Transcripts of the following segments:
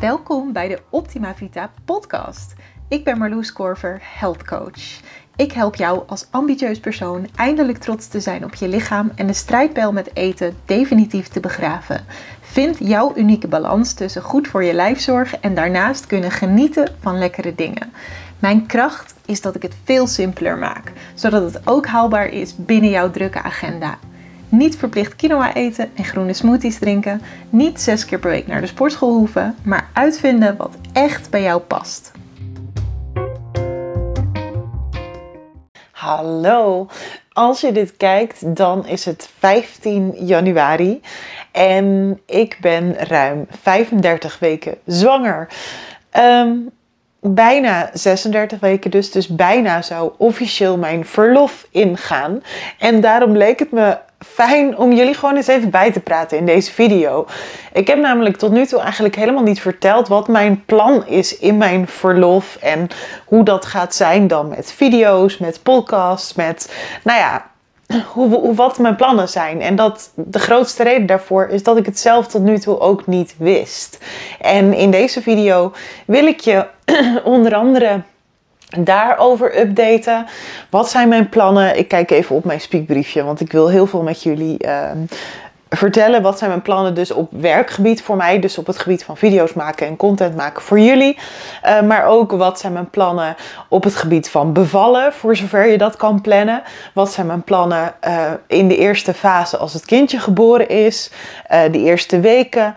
Welkom bij de Optima Vita podcast. Ik ben Marloes Korver, health coach. Ik help jou als ambitieus persoon eindelijk trots te zijn op je lichaam en de strijdbijl met eten definitief te begraven. Vind jouw unieke balans tussen goed voor je lijfzorg en daarnaast kunnen genieten van lekkere dingen. Mijn kracht is dat ik het veel simpeler maak, zodat het ook haalbaar is binnen jouw drukke agenda. Niet verplicht quinoa eten en groene smoothies drinken. Niet 6 keer per week naar de sportschool hoeven, maar uitvinden wat echt bij jou past. Hallo, als je dit kijkt dan is het 15 januari en ik ben ruim 35 weken zwanger. Bijna 36 weken dus bijna zou officieel mijn verlof ingaan. En daarom leek het me fijn om jullie gewoon eens even bij te praten in deze video. Ik heb namelijk tot nu toe eigenlijk helemaal niet verteld wat mijn plan is in mijn verlof. En hoe dat gaat zijn dan met video's, met podcasts, met wat mijn plannen zijn. En dat de grootste reden daarvoor is dat ik het zelf tot nu toe ook niet wist. En in deze video wil ik je onder andere daarover updaten. Wat zijn mijn plannen? Ik kijk even op mijn speakbriefje, want ik wil heel veel met jullie vertellen. Wat zijn mijn plannen dus op werkgebied voor mij? Dus op het gebied van video's maken en content maken voor jullie. Maar ook wat zijn mijn plannen op het gebied van bevallen, voor zover je dat kan plannen. Wat zijn mijn plannen in de eerste fase als het kindje geboren is? De eerste weken.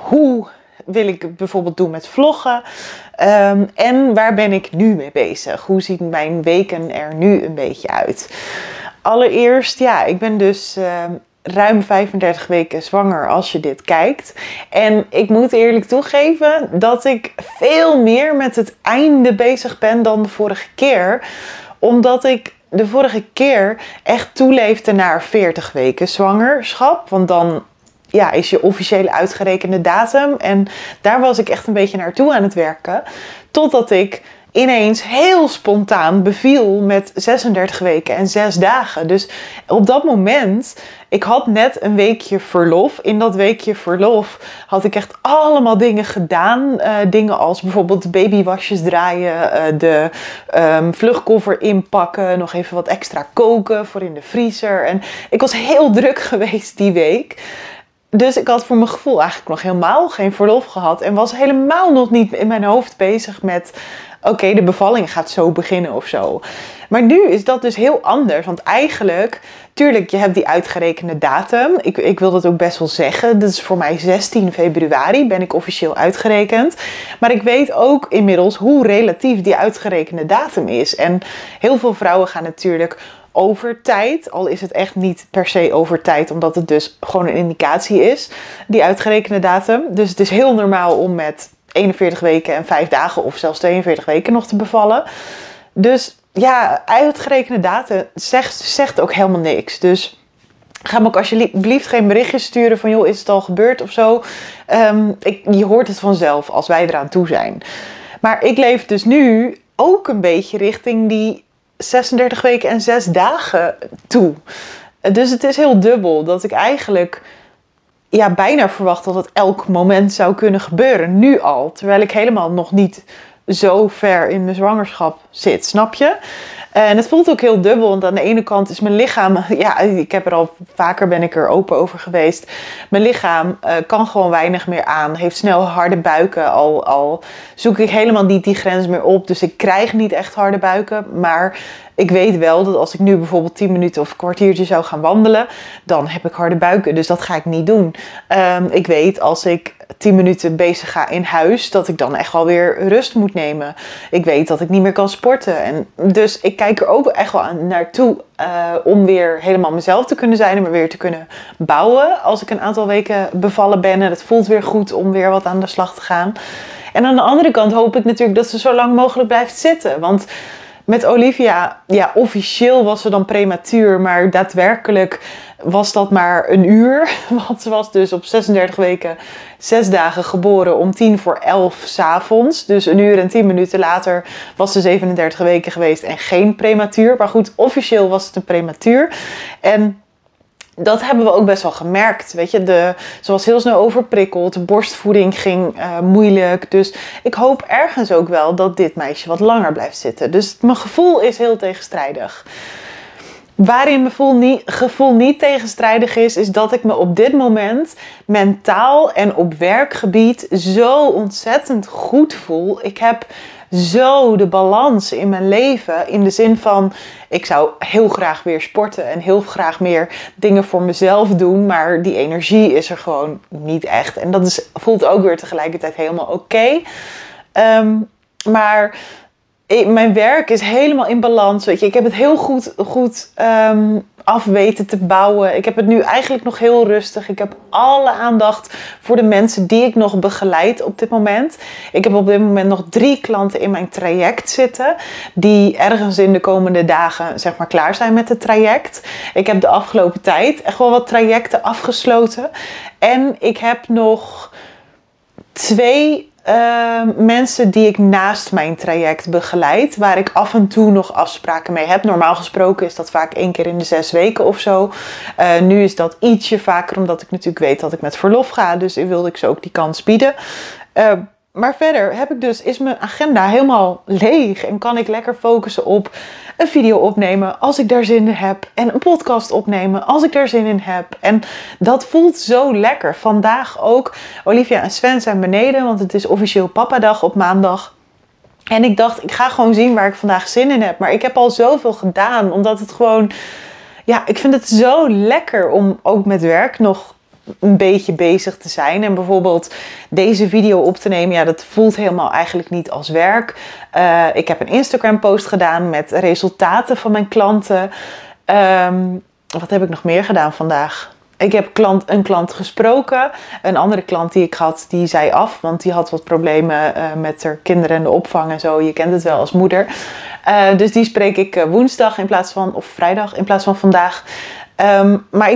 Hoe wil ik bijvoorbeeld doen met vloggen? En waar ben ik nu mee bezig? Hoe zien mijn weken er nu een beetje uit? Allereerst, ja, ik ben dus ruim 35 weken zwanger als je dit kijkt. En ik moet eerlijk toegeven dat ik veel meer met het einde bezig ben dan de vorige keer. Omdat ik de vorige keer echt toeleefde naar 40 weken zwangerschap. Want dan is je officiële uitgerekende datum. En daar was ik echt een beetje naartoe aan het werken. Totdat ik ineens heel spontaan beviel met 36 weken en 6 dagen. Dus op dat moment, ik had net een weekje verlof. In dat weekje verlof had ik echt allemaal dingen gedaan. Dingen als bijvoorbeeld babywasjes draaien, de vluchtkoffer inpakken, nog even wat extra koken voor in de vriezer. En ik was heel druk geweest die week. Dus ik had voor mijn gevoel eigenlijk nog helemaal geen verlof gehad. En was helemaal nog niet in mijn hoofd bezig met Oké, de bevalling gaat zo beginnen of zo. Maar nu is dat dus heel anders. Want eigenlijk, tuurlijk, je hebt die uitgerekende datum. Ik wil dat ook best wel zeggen. Dat is voor mij 16 februari ben ik officieel uitgerekend. Maar ik weet ook inmiddels hoe relatief die uitgerekende datum is. En heel veel vrouwen gaan natuurlijk over tijd, al is het echt niet per se over tijd, omdat het dus gewoon een indicatie is, die uitgerekende datum. Dus het is heel normaal om met 41 weken en 5 dagen of zelfs 42 weken nog te bevallen. Dus ja, uitgerekende datum zegt ook helemaal niks. Dus ga me ook alsjeblieft geen berichtjes sturen van joh, is het al gebeurd of zo. Je hoort het vanzelf als wij eraan toe zijn. Maar ik leef dus nu ook een beetje richting die 36 weken en 6 dagen toe. Dus het is heel dubbel dat ik eigenlijk bijna verwacht dat het elk moment zou kunnen gebeuren. Nu al. Terwijl ik helemaal nog niet zo ver in mijn zwangerschap zit. Snap je? En het voelt ook heel dubbel. Want aan de ene kant is mijn lichaam, ben ik er open over geweest. Mijn lichaam kan gewoon weinig meer aan. Heeft snel harde buiken. Al zoek ik helemaal niet die grens meer op. Dus ik krijg niet echt harde buiken. Maar ik weet wel dat als ik nu bijvoorbeeld 10 minuten of een kwartiertje zou gaan wandelen, dan heb ik harde buiken. Dus dat ga ik niet doen. Ik weet als ik 10 minuten bezig ga in huis, dat ik dan echt wel weer rust moet nemen. Ik weet dat ik niet meer kan sporten. En dus ik kijk er ook echt wel naartoe om weer helemaal mezelf te kunnen zijn en me weer te kunnen bouwen. Als ik een aantal weken bevallen ben en het voelt weer goed om weer wat aan de slag te gaan. En aan de andere kant hoop ik natuurlijk dat ze zo lang mogelijk blijft zitten. Want met Olivia, officieel was ze dan prematuur, maar daadwerkelijk was dat maar een uur. Want ze was dus op 36 weken, 6 dagen geboren om 11:10 s'avonds. Dus een uur en 10 minuten later was ze 37 weken geweest en geen prematuur. Maar goed, officieel was het een prematuur. En dat hebben we ook best wel gemerkt. Weet je, ze was heel snel overprikkeld. Borstvoeding ging moeilijk. Dus ik hoop ergens ook wel dat dit meisje wat langer blijft zitten. Dus mijn gevoel is heel tegenstrijdig. Waarin mijn gevoel niet tegenstrijdig is, is dat ik me op dit moment mentaal en op werkgebied zo ontzettend goed voel. Ik heb zo de balans in mijn leven, in de zin van, ik zou heel graag weer sporten en heel graag meer dingen voor mezelf doen, maar die energie is er gewoon niet echt. En dat voelt ook weer tegelijkertijd helemaal oké. Maar mijn werk is helemaal in balans, weet je. Ik heb het heel goed af weten te bouwen. Ik heb het nu eigenlijk nog heel rustig. Ik heb alle aandacht voor de mensen die ik nog begeleid op dit moment. Ik heb op dit moment nog 3 klanten in mijn traject zitten, die ergens in de komende dagen zeg maar klaar zijn met het traject. Ik heb de afgelopen tijd echt wel wat trajecten afgesloten. En ik heb nog 2... mensen die ik naast mijn traject begeleid, waar ik af en toe nog afspraken mee heb. Normaal gesproken is dat vaak 1 keer in de 6 weken of zo. Nu is dat ietsje vaker, omdat ik natuurlijk weet dat ik met verlof ga. Dus wilde ik ze ook die kans bieden. Maar verder is mijn agenda helemaal leeg en kan ik lekker focussen op een video opnemen als ik daar zin in heb. En een podcast opnemen als ik daar zin in heb. En dat voelt zo lekker. Vandaag ook. Olivia en Sven zijn beneden, want het is officieel papadag op maandag. En ik dacht, ik ga gewoon zien waar ik vandaag zin in heb. Maar ik heb al zoveel gedaan, omdat het gewoon... Ja, ik vind het zo lekker om ook met werk nog een beetje bezig te zijn. En bijvoorbeeld deze video op te nemen. Ja, dat voelt helemaal eigenlijk niet als werk. Ik heb een Instagram post gedaan met resultaten van mijn klanten. Wat heb ik nog meer gedaan vandaag? Ik heb een klant gesproken. Een andere klant die ik had, die zei af. Want die had wat problemen met haar kinderen en de opvang en zo. Je kent het wel als moeder. Dus die spreek ik woensdag of vrijdag in plaats van vandaag. Maar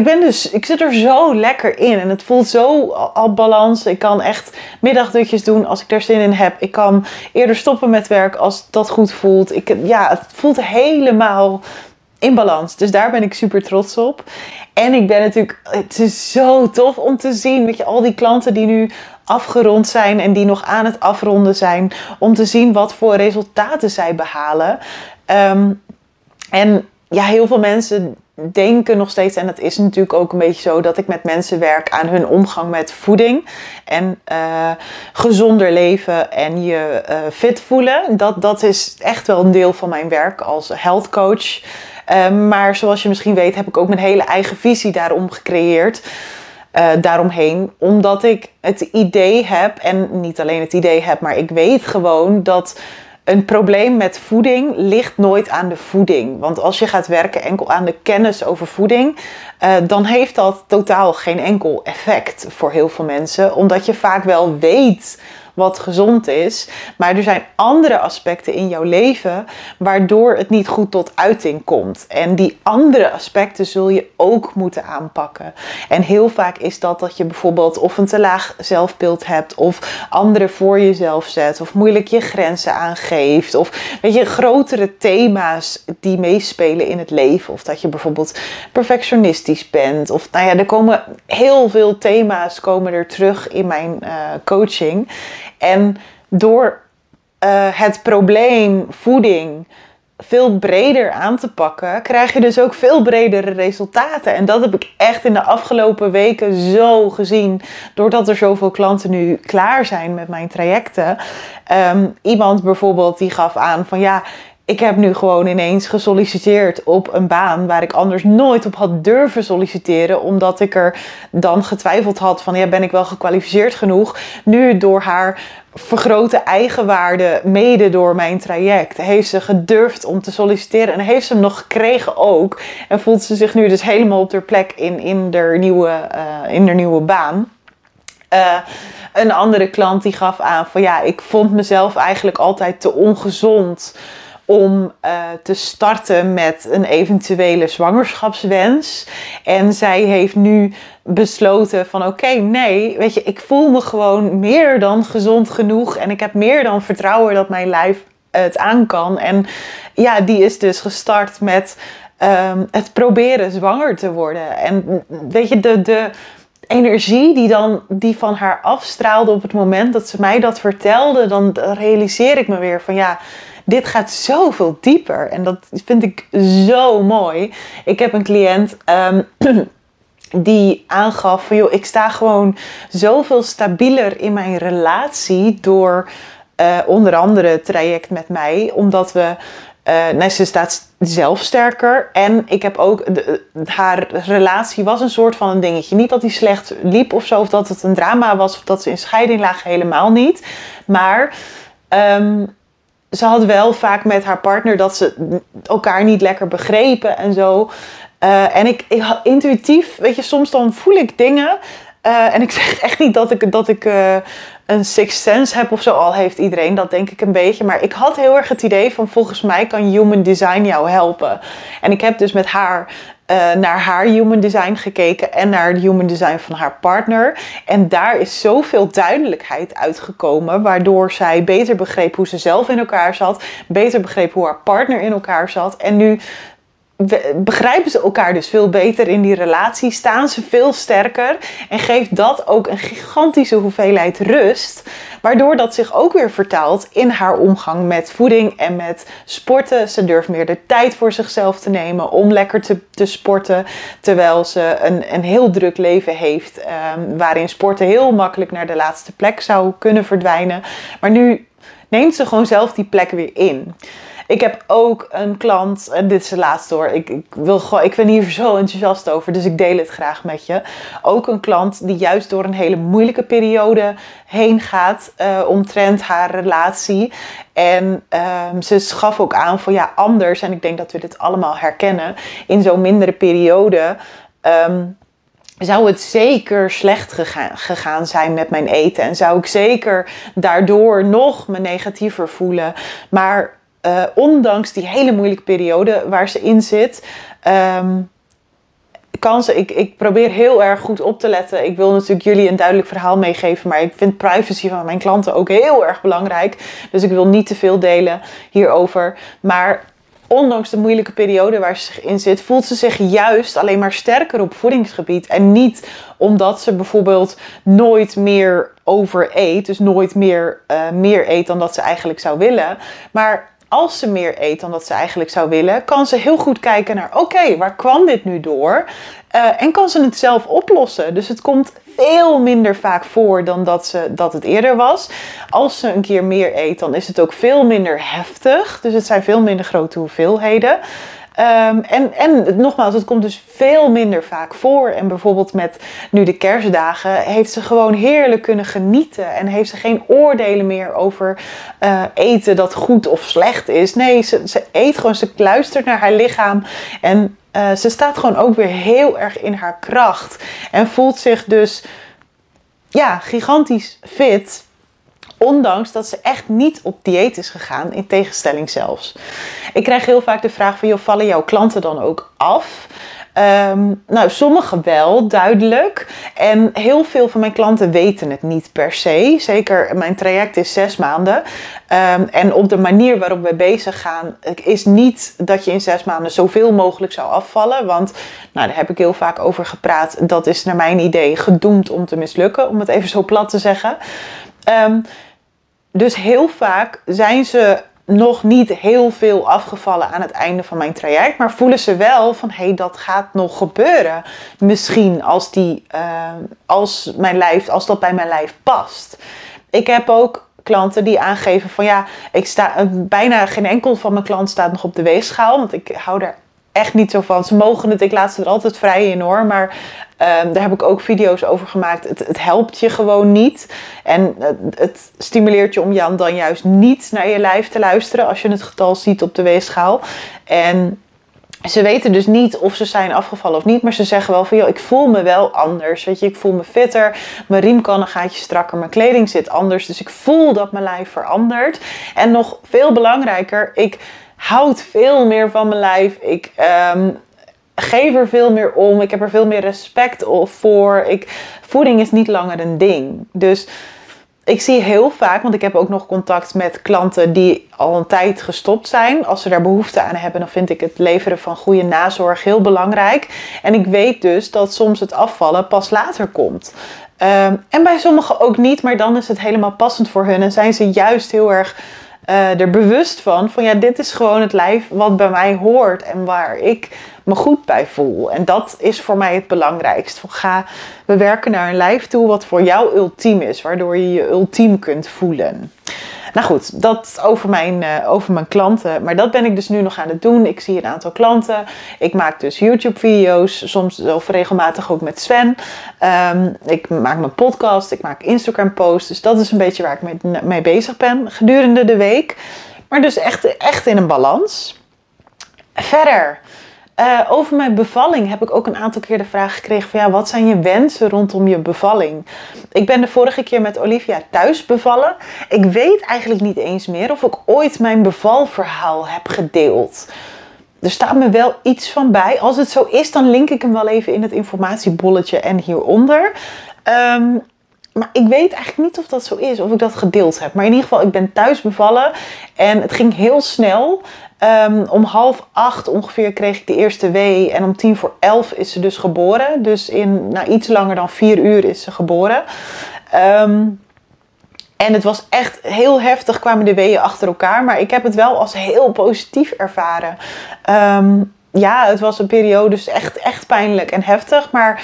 ik zit er zo lekker in en het voelt zo al balans. Ik kan echt middagdutjes doen als ik daar zin in heb. Ik kan eerder stoppen met werk als dat goed voelt. Het voelt helemaal in balans. Dus daar ben ik super trots op. En het is zo tof om te zien, weet je, al die klanten die nu afgerond zijn en die nog aan het afronden zijn, om te zien wat voor resultaten zij behalen. En ja, heel veel mensen denken nog steeds, en dat is natuurlijk ook een beetje zo, dat ik met mensen werk aan hun omgang met voeding en gezonder leven en je fit voelen. Dat is echt wel een deel van mijn werk als health coach. Maar zoals je misschien weet, heb ik ook mijn hele eigen visie daaromheen, omdat ik het idee heb, en niet alleen het idee heb, maar ik weet gewoon dat een probleem met voeding ligt nooit aan de voeding. Want als je gaat werken enkel aan de kennis over voeding, dan heeft dat totaal geen enkel effect voor heel veel mensen. Omdat je vaak wel weet wat gezond is, maar er zijn andere aspecten in jouw leven waardoor het niet goed tot uiting komt. En die andere aspecten zul je ook moeten aanpakken. En heel vaak is dat je bijvoorbeeld of een te laag zelfbeeld hebt, of anderen voor jezelf zet, of moeilijk je grenzen aangeeft, of weet je, grotere thema's die meespelen in het leven. Of dat je bijvoorbeeld perfectionistisch bent. Of nou ja, er komen heel veel thema's er terug in mijn coaching. En door het probleem voeding veel breder aan te pakken, krijg je dus ook veel bredere resultaten. En dat heb ik echt in de afgelopen weken zo gezien, doordat er zoveel klanten nu klaar zijn met mijn trajecten. Iemand bijvoorbeeld die gaf aan van ja, ik heb nu gewoon ineens gesolliciteerd op een baan waar ik anders nooit op had durven solliciteren. Omdat ik er dan getwijfeld had van ja, ben ik wel gekwalificeerd genoeg? Nu door haar vergrote eigenwaarde, mede door mijn traject, heeft ze gedurfd om te solliciteren. En heeft ze hem nog gekregen ook. En voelt ze zich nu dus helemaal op haar plek in haar nieuwe baan. Een andere klant die gaf aan van ja, ik vond mezelf eigenlijk altijd te ongezond om te starten met een eventuele zwangerschapswens. En zij heeft nu besloten van oké, nee, weet je, ik voel me gewoon meer dan gezond genoeg. En ik heb meer dan vertrouwen dat mijn lijf het aan kan. En ja, die is dus gestart met het proberen zwanger te worden. En weet je, de energie die van haar afstraalde op het moment dat ze mij dat vertelde, dan realiseer ik me weer van ja, dit gaat zoveel dieper. En dat vind ik zo mooi. Ik heb een cliënt die aangaf van joh, ik sta gewoon zoveel stabieler in mijn relatie door onder andere het traject met mij, omdat we ze staat zelf sterker. En ik heb ook haar relatie was een soort van een dingetje. Niet dat die slecht liep of zo, of dat het een drama was, of dat ze in scheiding lagen, helemaal niet. Maar ze had wel vaak met haar partner dat ze elkaar niet lekker begrepen en zo. En ik had intuïtief, weet je, soms dan voel ik dingen. En ik zeg echt niet dat ik een sixth sense heb of zo. Al heeft iedereen dat, denk ik, een beetje. Maar ik had heel erg het idee van volgens mij kan human design jou helpen. En ik heb dus met haar naar haar human design gekeken en naar het human design van haar partner. En daar is zoveel duidelijkheid uitgekomen, waardoor zij beter begreep hoe ze zelf in elkaar zat. Beter begreep hoe haar partner in elkaar zat. En nu begrijpen ze elkaar dus veel beter in die relatie, staan ze veel sterker en geeft dat ook een gigantische hoeveelheid rust, waardoor dat zich ook weer vertaalt in haar omgang met voeding en met sporten. Ze durft meer de tijd voor zichzelf te nemen om lekker te sporten, terwijl ze een heel druk leven heeft, waarin sporten heel makkelijk naar de laatste plek zou kunnen verdwijnen. Maar nu neemt ze gewoon zelf die plek weer in. Ik heb ook een klant, en dit is de laatste hoor, ik ben hier zo enthousiast over, dus ik deel het graag met je. Ook een klant die juist door een hele moeilijke periode heen gaat, omtrent haar relatie. En ze schaf ook aan van ja, anders, en ik denk dat we dit allemaal herkennen, in zo'n mindere periode zou het zeker slecht gegaan zijn met mijn eten. En zou ik zeker daardoor nog me negatiever voelen, maar ondanks die hele moeilijke periode waar ze in zit, ik probeer heel erg goed op te letten. Ik wil natuurlijk jullie een duidelijk verhaal meegeven, maar ik vind privacy van mijn klanten ook heel erg belangrijk. Dus ik wil niet te veel delen hierover. Maar ondanks de moeilijke periode waar ze in zit, voelt ze zich juist alleen maar sterker op voedingsgebied. En niet omdat ze bijvoorbeeld nooit meer overeet, dus nooit meer eet dan dat ze eigenlijk zou willen. Maar als ze meer eet dan dat ze eigenlijk zou willen, kan ze heel goed kijken naar oké, waar kwam dit nu door? En kan ze het zelf oplossen. Dus het komt veel minder vaak voor dan dat het eerder was. Als ze een keer meer eet, dan is het ook veel minder heftig. Dus het zijn veel minder grote hoeveelheden. En nogmaals, het komt dus veel minder vaak voor. En bijvoorbeeld met nu de kerstdagen heeft ze gewoon heerlijk kunnen genieten. En heeft ze geen oordelen meer over eten dat goed of slecht is. Nee, ze eet gewoon, ze luistert naar haar lichaam. En ze staat gewoon ook weer heel erg in haar kracht. En voelt zich dus ja, gigantisch fit. Ondanks dat ze echt niet op dieet is gegaan, in tegenstelling zelfs. Ik krijg heel vaak de vraag van, joh, vallen jouw klanten dan ook af? Nou, sommigen wel, duidelijk. En heel veel van mijn klanten weten het niet per se. Zeker, mijn traject is 6 maanden. En op de manier waarop we bezig gaan, is niet dat je in 6 maanden zoveel mogelijk zou afvallen. Want, nou, daar heb ik heel vaak over gepraat. Dat is naar mijn idee gedoemd om te mislukken, om het even zo plat te zeggen. Dus heel vaak zijn ze nog niet heel veel afgevallen aan het einde van mijn traject. Maar voelen ze wel van, hé, dat gaat nog gebeuren. Misschien als dat bij mijn lijf past. Ik heb ook klanten die aangeven van, ja, bijna geen enkel van mijn klant staat nog op de weegschaal. Want ik hou daar echt niet zo van. Ze mogen het, ik laat ze er altijd vrij in hoor. Maar daar heb ik ook video's over gemaakt. Het helpt je gewoon niet. En het stimuleert je om dan juist niet naar je lijf te luisteren als je het getal ziet op de weegschaal. En ze weten dus niet of ze zijn afgevallen of niet. Maar ze zeggen wel van, joh, ik voel me wel anders. Weet je, ik voel me fitter. Mijn riemkannen gaat je strakker. Mijn kleding zit anders. Dus ik voel dat mijn lijf verandert. En nog veel belangrijker, ik houd veel meer van mijn lijf. Ik geef er veel meer om. Ik heb er veel meer respect voor. Voeding is niet langer een ding. Dus Ik zie heel vaak, want ik heb ook nog contact met klanten die al een tijd gestopt zijn. Als ze daar behoefte aan hebben, dan vind ik het leveren van goede nazorg heel belangrijk. En ik weet dus dat soms het afvallen pas later komt. En bij sommigen ook niet, maar dan is het helemaal passend voor hun. En zijn ze juist heel erg er bewust van ja, dit is gewoon het lijf wat bij mij hoort en waar ik me goed bij voel. En dat is voor mij het belangrijkst. We werken naar een lijf toe wat voor jou ultiem is, waardoor je je ultiem kunt voelen. Nou goed, dat over mijn klanten. Maar dat ben ik dus nu nog aan het doen. Ik zie een aantal klanten. Ik maak dus YouTube-video's, soms of regelmatig ook met Sven. Ik maak mijn podcast, ik maak Instagram-posts. Dus dat is een beetje waar ik mee bezig ben gedurende de week. Maar dus echt in een balans. Verder, over mijn bevalling heb ik ook een aantal keer de vraag gekregen van ja, wat zijn je wensen rondom je bevalling? Ik ben de vorige keer met Olivia thuis bevallen. Ik weet eigenlijk niet eens meer of ik ooit mijn bevalverhaal heb gedeeld. Er staat me wel iets van bij. Als het zo is, dan link ik hem wel even in het informatiebolletje en hieronder. Maar ik weet eigenlijk niet of dat zo is, of ik dat gedeeld heb. Maar in ieder geval, ik ben thuis bevallen en het ging heel snel. Om 7:30 ongeveer kreeg ik de eerste wee en om 10:45 is ze dus geboren. Dus na iets langer dan 4 uur is ze geboren. En het was echt heel heftig, kwamen de weeën achter elkaar. Maar ik heb het wel als heel positief ervaren. Ja, het was een periode dus echt pijnlijk en heftig, maar...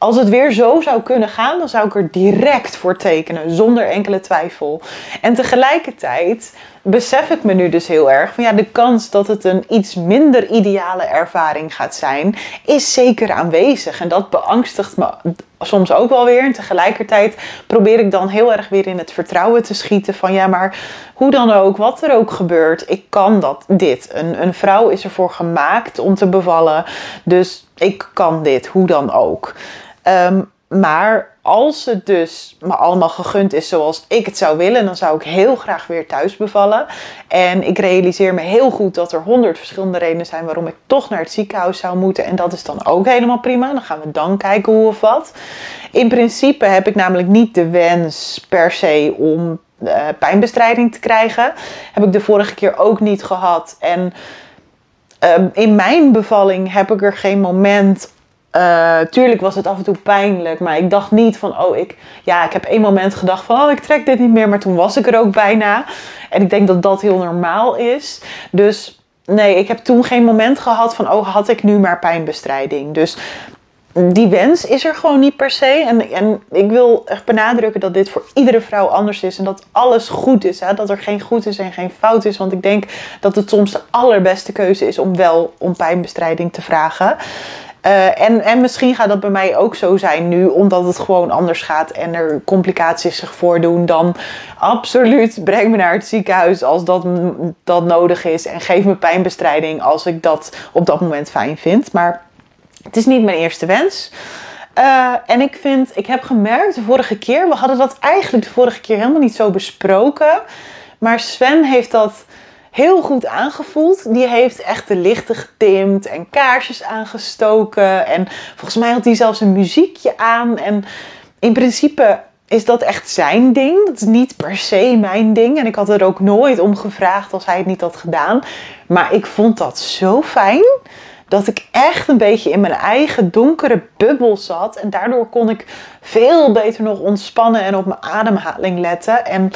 Als het weer zo zou kunnen gaan, dan zou ik er direct voor tekenen, zonder enkele twijfel. En tegelijkertijd besef ik me nu dus heel erg van ja, de kans dat het een iets minder ideale ervaring gaat zijn, is zeker aanwezig. En dat beangstigt me soms ook wel weer. En tegelijkertijd probeer ik dan heel erg weer in het vertrouwen te schieten van ja, maar hoe dan ook, wat er ook gebeurt, ik kan dit. Een vrouw is ervoor gemaakt om te bevallen, dus ik kan dit, hoe dan ook. Maar als het dus me allemaal gegund is zoals ik het zou willen, dan zou ik heel graag weer thuis bevallen. En ik realiseer me heel goed dat er 100 verschillende redenen zijn waarom ik toch naar het ziekenhuis zou moeten. En dat is dan ook helemaal prima. Dan gaan we dan kijken hoe of wat. In principe heb ik namelijk niet de wens per se om pijnbestrijding te krijgen. Heb ik de vorige keer ook niet gehad. En in mijn bevalling heb ik er geen moment... tuurlijk was het af en toe pijnlijk, maar ik dacht niet van, ik heb één moment gedacht van, ik trek dit niet meer, maar toen was ik er ook bijna. En ik denk dat dat heel normaal is. Dus nee, ik heb toen geen moment gehad van, had ik nu maar pijnbestrijding. Dus die wens is er gewoon niet per se. En ik wil echt benadrukken dat dit voor iedere vrouw anders is en dat alles goed is. Hè? Dat er geen goed is en geen fout is, want ik denk dat het soms de allerbeste keuze is om wel om pijnbestrijding te vragen. En misschien gaat dat bij mij ook zo zijn nu, omdat het gewoon anders gaat en er complicaties zich voordoen. Dan absoluut breng me naar het ziekenhuis als dat nodig is en geef me pijnbestrijding als ik dat op dat moment fijn vind. Maar het is niet mijn eerste wens. En ik heb gemerkt de vorige keer, we hadden dat eigenlijk de vorige keer helemaal niet zo besproken, maar Sven heeft dat... heel goed aangevoeld. Die heeft echt de lichten getimd en kaarsjes aangestoken. En volgens mij had hij zelfs een muziekje aan. En in principe is dat echt zijn ding. Dat is niet per se mijn ding. En ik had er ook nooit om gevraagd als hij het niet had gedaan. Maar ik vond dat zo fijn. Dat ik echt een beetje in mijn eigen donkere bubbel zat. En daardoor kon ik veel beter nog ontspannen en op mijn ademhaling letten. En...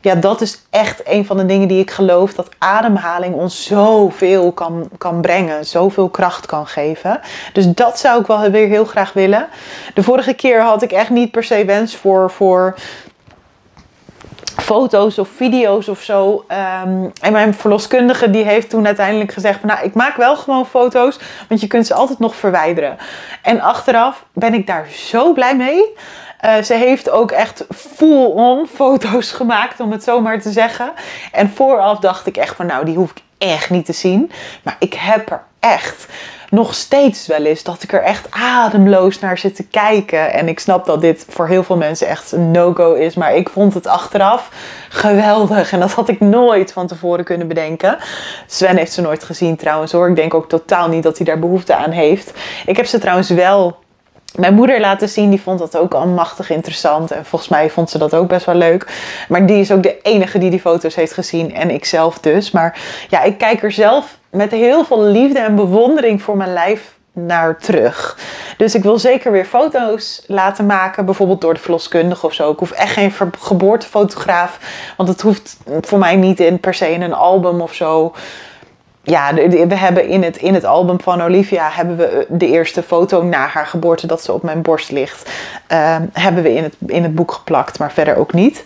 ja, dat is echt een van de dingen die ik geloof, dat ademhaling ons zoveel kan brengen, zoveel kracht kan geven. Dus dat zou ik wel weer heel graag willen. De vorige keer had ik echt niet per se wens voor foto's of video's of zo. En mijn verloskundige die heeft toen uiteindelijk gezegd van, nou, ik maak wel gewoon foto's, want je kunt ze altijd nog verwijderen. En achteraf ben ik daar zo blij mee. Ze heeft ook echt full-on foto's gemaakt, om het zo maar te zeggen. En vooraf dacht ik echt van, nou, die hoef ik echt niet te zien. Maar ik heb er echt nog steeds wel eens dat ik er echt ademloos naar zit te kijken. En ik snap dat dit voor heel veel mensen echt een no-go is. Maar ik vond het achteraf geweldig. En dat had ik nooit van tevoren kunnen bedenken. Sven heeft ze nooit gezien trouwens hoor. Ik denk ook totaal niet dat hij daar behoefte aan heeft. Ik heb ze trouwens wel... mijn moeder laten zien. Die vond dat ook al machtig interessant. En volgens mij vond ze dat ook best wel leuk. Maar die is ook de enige die die foto's heeft gezien. En ik zelf dus. Maar ja, ik kijk er zelf met heel veel liefde en bewondering voor mijn lijf naar terug. Dus ik wil zeker weer foto's laten maken. Bijvoorbeeld door de verloskundige of zo. Ik hoef echt geen geboortefotograaf. Want het hoeft voor mij niet per se in een album of zo. Ja, we hebben in het album van Olivia hebben we de eerste foto na haar geboorte dat ze op mijn borst ligt. Hebben we in het boek geplakt, maar verder ook niet.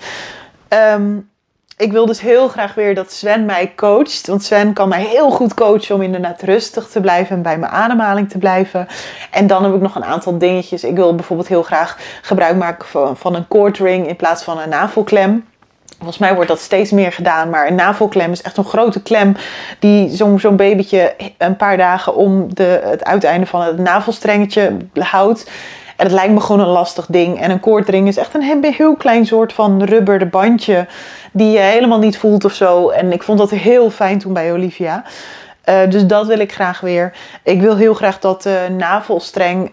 Ik wil dus heel graag weer dat Sven mij coacht. Want Sven kan mij heel goed coachen om inderdaad rustig te blijven en bij mijn ademhaling te blijven. En dan heb ik nog een aantal dingetjes. Ik wil bijvoorbeeld heel graag gebruik maken van een cordring in plaats van een navelklem. Volgens mij wordt dat steeds meer gedaan. Maar een navelklem is echt een grote klem die zo'n babytje een paar dagen om het uiteinde van het navelstrengetje houdt. En het lijkt me gewoon een lastig ding. En een koordring is echt een heel klein soort van rubberen bandje die je helemaal niet voelt of zo. En ik vond dat heel fijn toen bij Olivia. Dus dat wil ik graag weer. Ik wil heel graag dat de navelstreng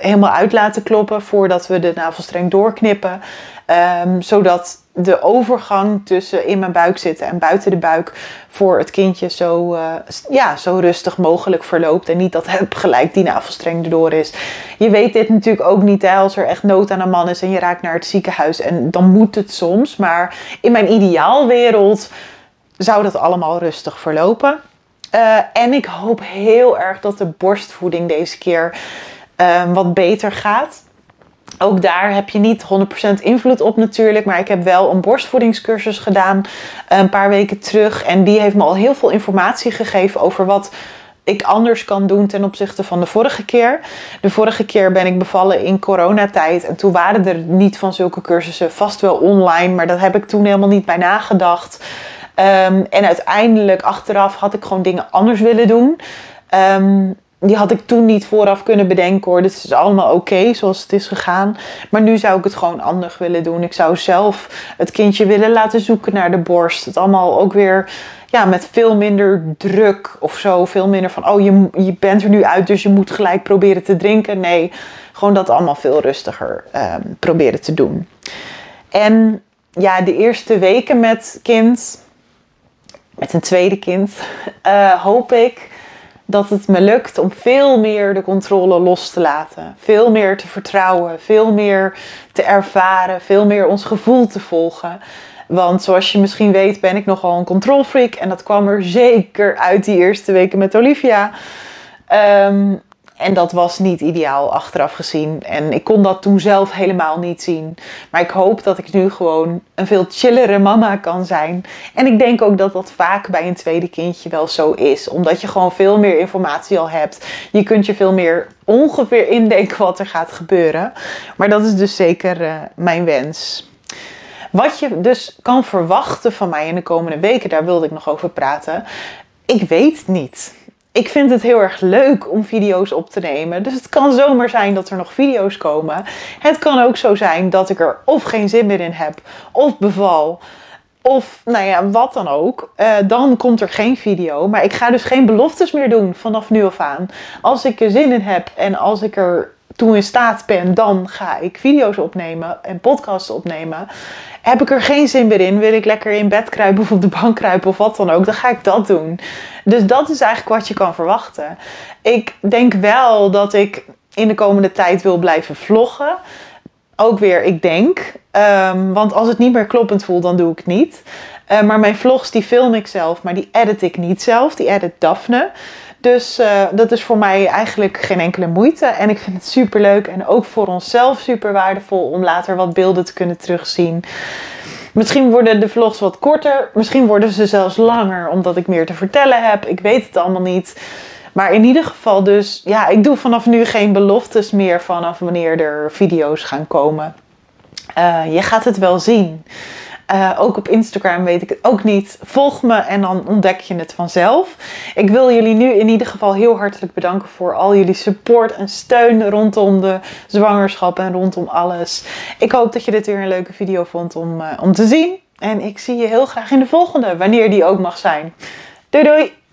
helemaal uit laten kloppen voordat we de navelstreng doorknippen. Zodat de overgang tussen in mijn buik zitten en buiten de buik voor het kindje zo rustig mogelijk verloopt. En niet dat gelijk die navelstreng erdoor is. Je weet dit natuurlijk ook niet, hè, als er echt nood aan een man is en je raakt naar het ziekenhuis. En dan moet het soms. Maar in mijn ideaalwereld zou dat allemaal rustig verlopen. En ik hoop heel erg dat de borstvoeding deze keer wat beter gaat. Ook daar heb je niet 100% invloed op natuurlijk. Maar ik heb wel een borstvoedingscursus gedaan een paar weken terug. En die heeft me al heel veel informatie gegeven over wat ik anders kan doen ten opzichte van de vorige keer. De vorige keer ben ik bevallen in coronatijd. En toen waren er niet van zulke cursussen. Vast wel online, maar dat heb ik toen helemaal niet bij nagedacht. En uiteindelijk, achteraf, had ik gewoon dingen anders willen doen. Die had ik toen niet vooraf kunnen bedenken hoor. Dus het is allemaal oké, zoals het is gegaan. Maar nu zou ik het gewoon anders willen doen. Ik zou zelf het kindje willen laten zoeken naar de borst. Het allemaal ook weer met veel minder druk of zo. Veel minder van, oh je bent er nu uit, dus je moet gelijk proberen te drinken. Nee, gewoon dat allemaal veel rustiger proberen te doen. En ja, de eerste weken met een tweede kind, hoop ik dat het me lukt om veel meer de controle los te laten. Veel meer te vertrouwen, veel meer te ervaren, veel meer ons gevoel te volgen. Want zoals je misschien weet ben ik nogal een control freak. En dat kwam er zeker uit die eerste weken met Olivia. En dat was niet ideaal achteraf gezien. En ik kon dat toen zelf helemaal niet zien. Maar ik hoop dat ik nu gewoon een veel chillere mama kan zijn. En ik denk ook dat dat vaak bij een tweede kindje wel zo is. Omdat je gewoon veel meer informatie al hebt. Je kunt je veel meer ongeveer indenken wat er gaat gebeuren. Maar dat is dus zeker mijn wens. Wat je dus kan verwachten van mij in de komende weken, daar wilde ik nog over praten. Ik weet niet. Ik vind het heel erg leuk om video's op te nemen. Dus het kan zomaar zijn dat er nog video's komen. Het kan ook zo zijn dat ik er of geen zin meer in heb. Of beval. Of wat dan ook. Dan komt er geen video. Maar ik ga dus geen beloftes meer doen vanaf nu af aan. Als ik er zin in heb en als ik er toe in staat ben, dan ga ik video's opnemen en podcasts opnemen. Heb ik er geen zin meer in, wil ik lekker in bed kruipen of op de bank kruipen of wat dan ook, dan ga ik dat doen. Dus dat is eigenlijk wat je kan verwachten. Ik denk wel dat ik in de komende tijd wil blijven vloggen. Ook weer, ik denk. Want als het niet meer kloppend voelt, dan doe ik het niet. Maar mijn vlogs, die film ik zelf, maar die edit ik niet zelf. Die edit Daphne. Dus dat is voor mij eigenlijk geen enkele moeite. En ik vind het super leuk en ook voor onszelf super waardevol om later wat beelden te kunnen terugzien. Misschien worden de vlogs wat korter. Misschien worden ze zelfs langer omdat ik meer te vertellen heb. Ik weet het allemaal niet. Maar in ieder geval dus, ik doe vanaf nu geen beloftes meer vanaf wanneer er video's gaan komen. Je gaat het wel zien. Ook op Instagram weet ik het ook niet. Volg me en dan ontdek je het vanzelf. Ik wil jullie nu in ieder geval heel hartelijk bedanken voor al jullie support en steun rondom de zwangerschap en rondom alles. Ik hoop dat je dit weer een leuke video vond om te zien. En ik zie je heel graag in de volgende, wanneer die ook mag zijn. Doei doei!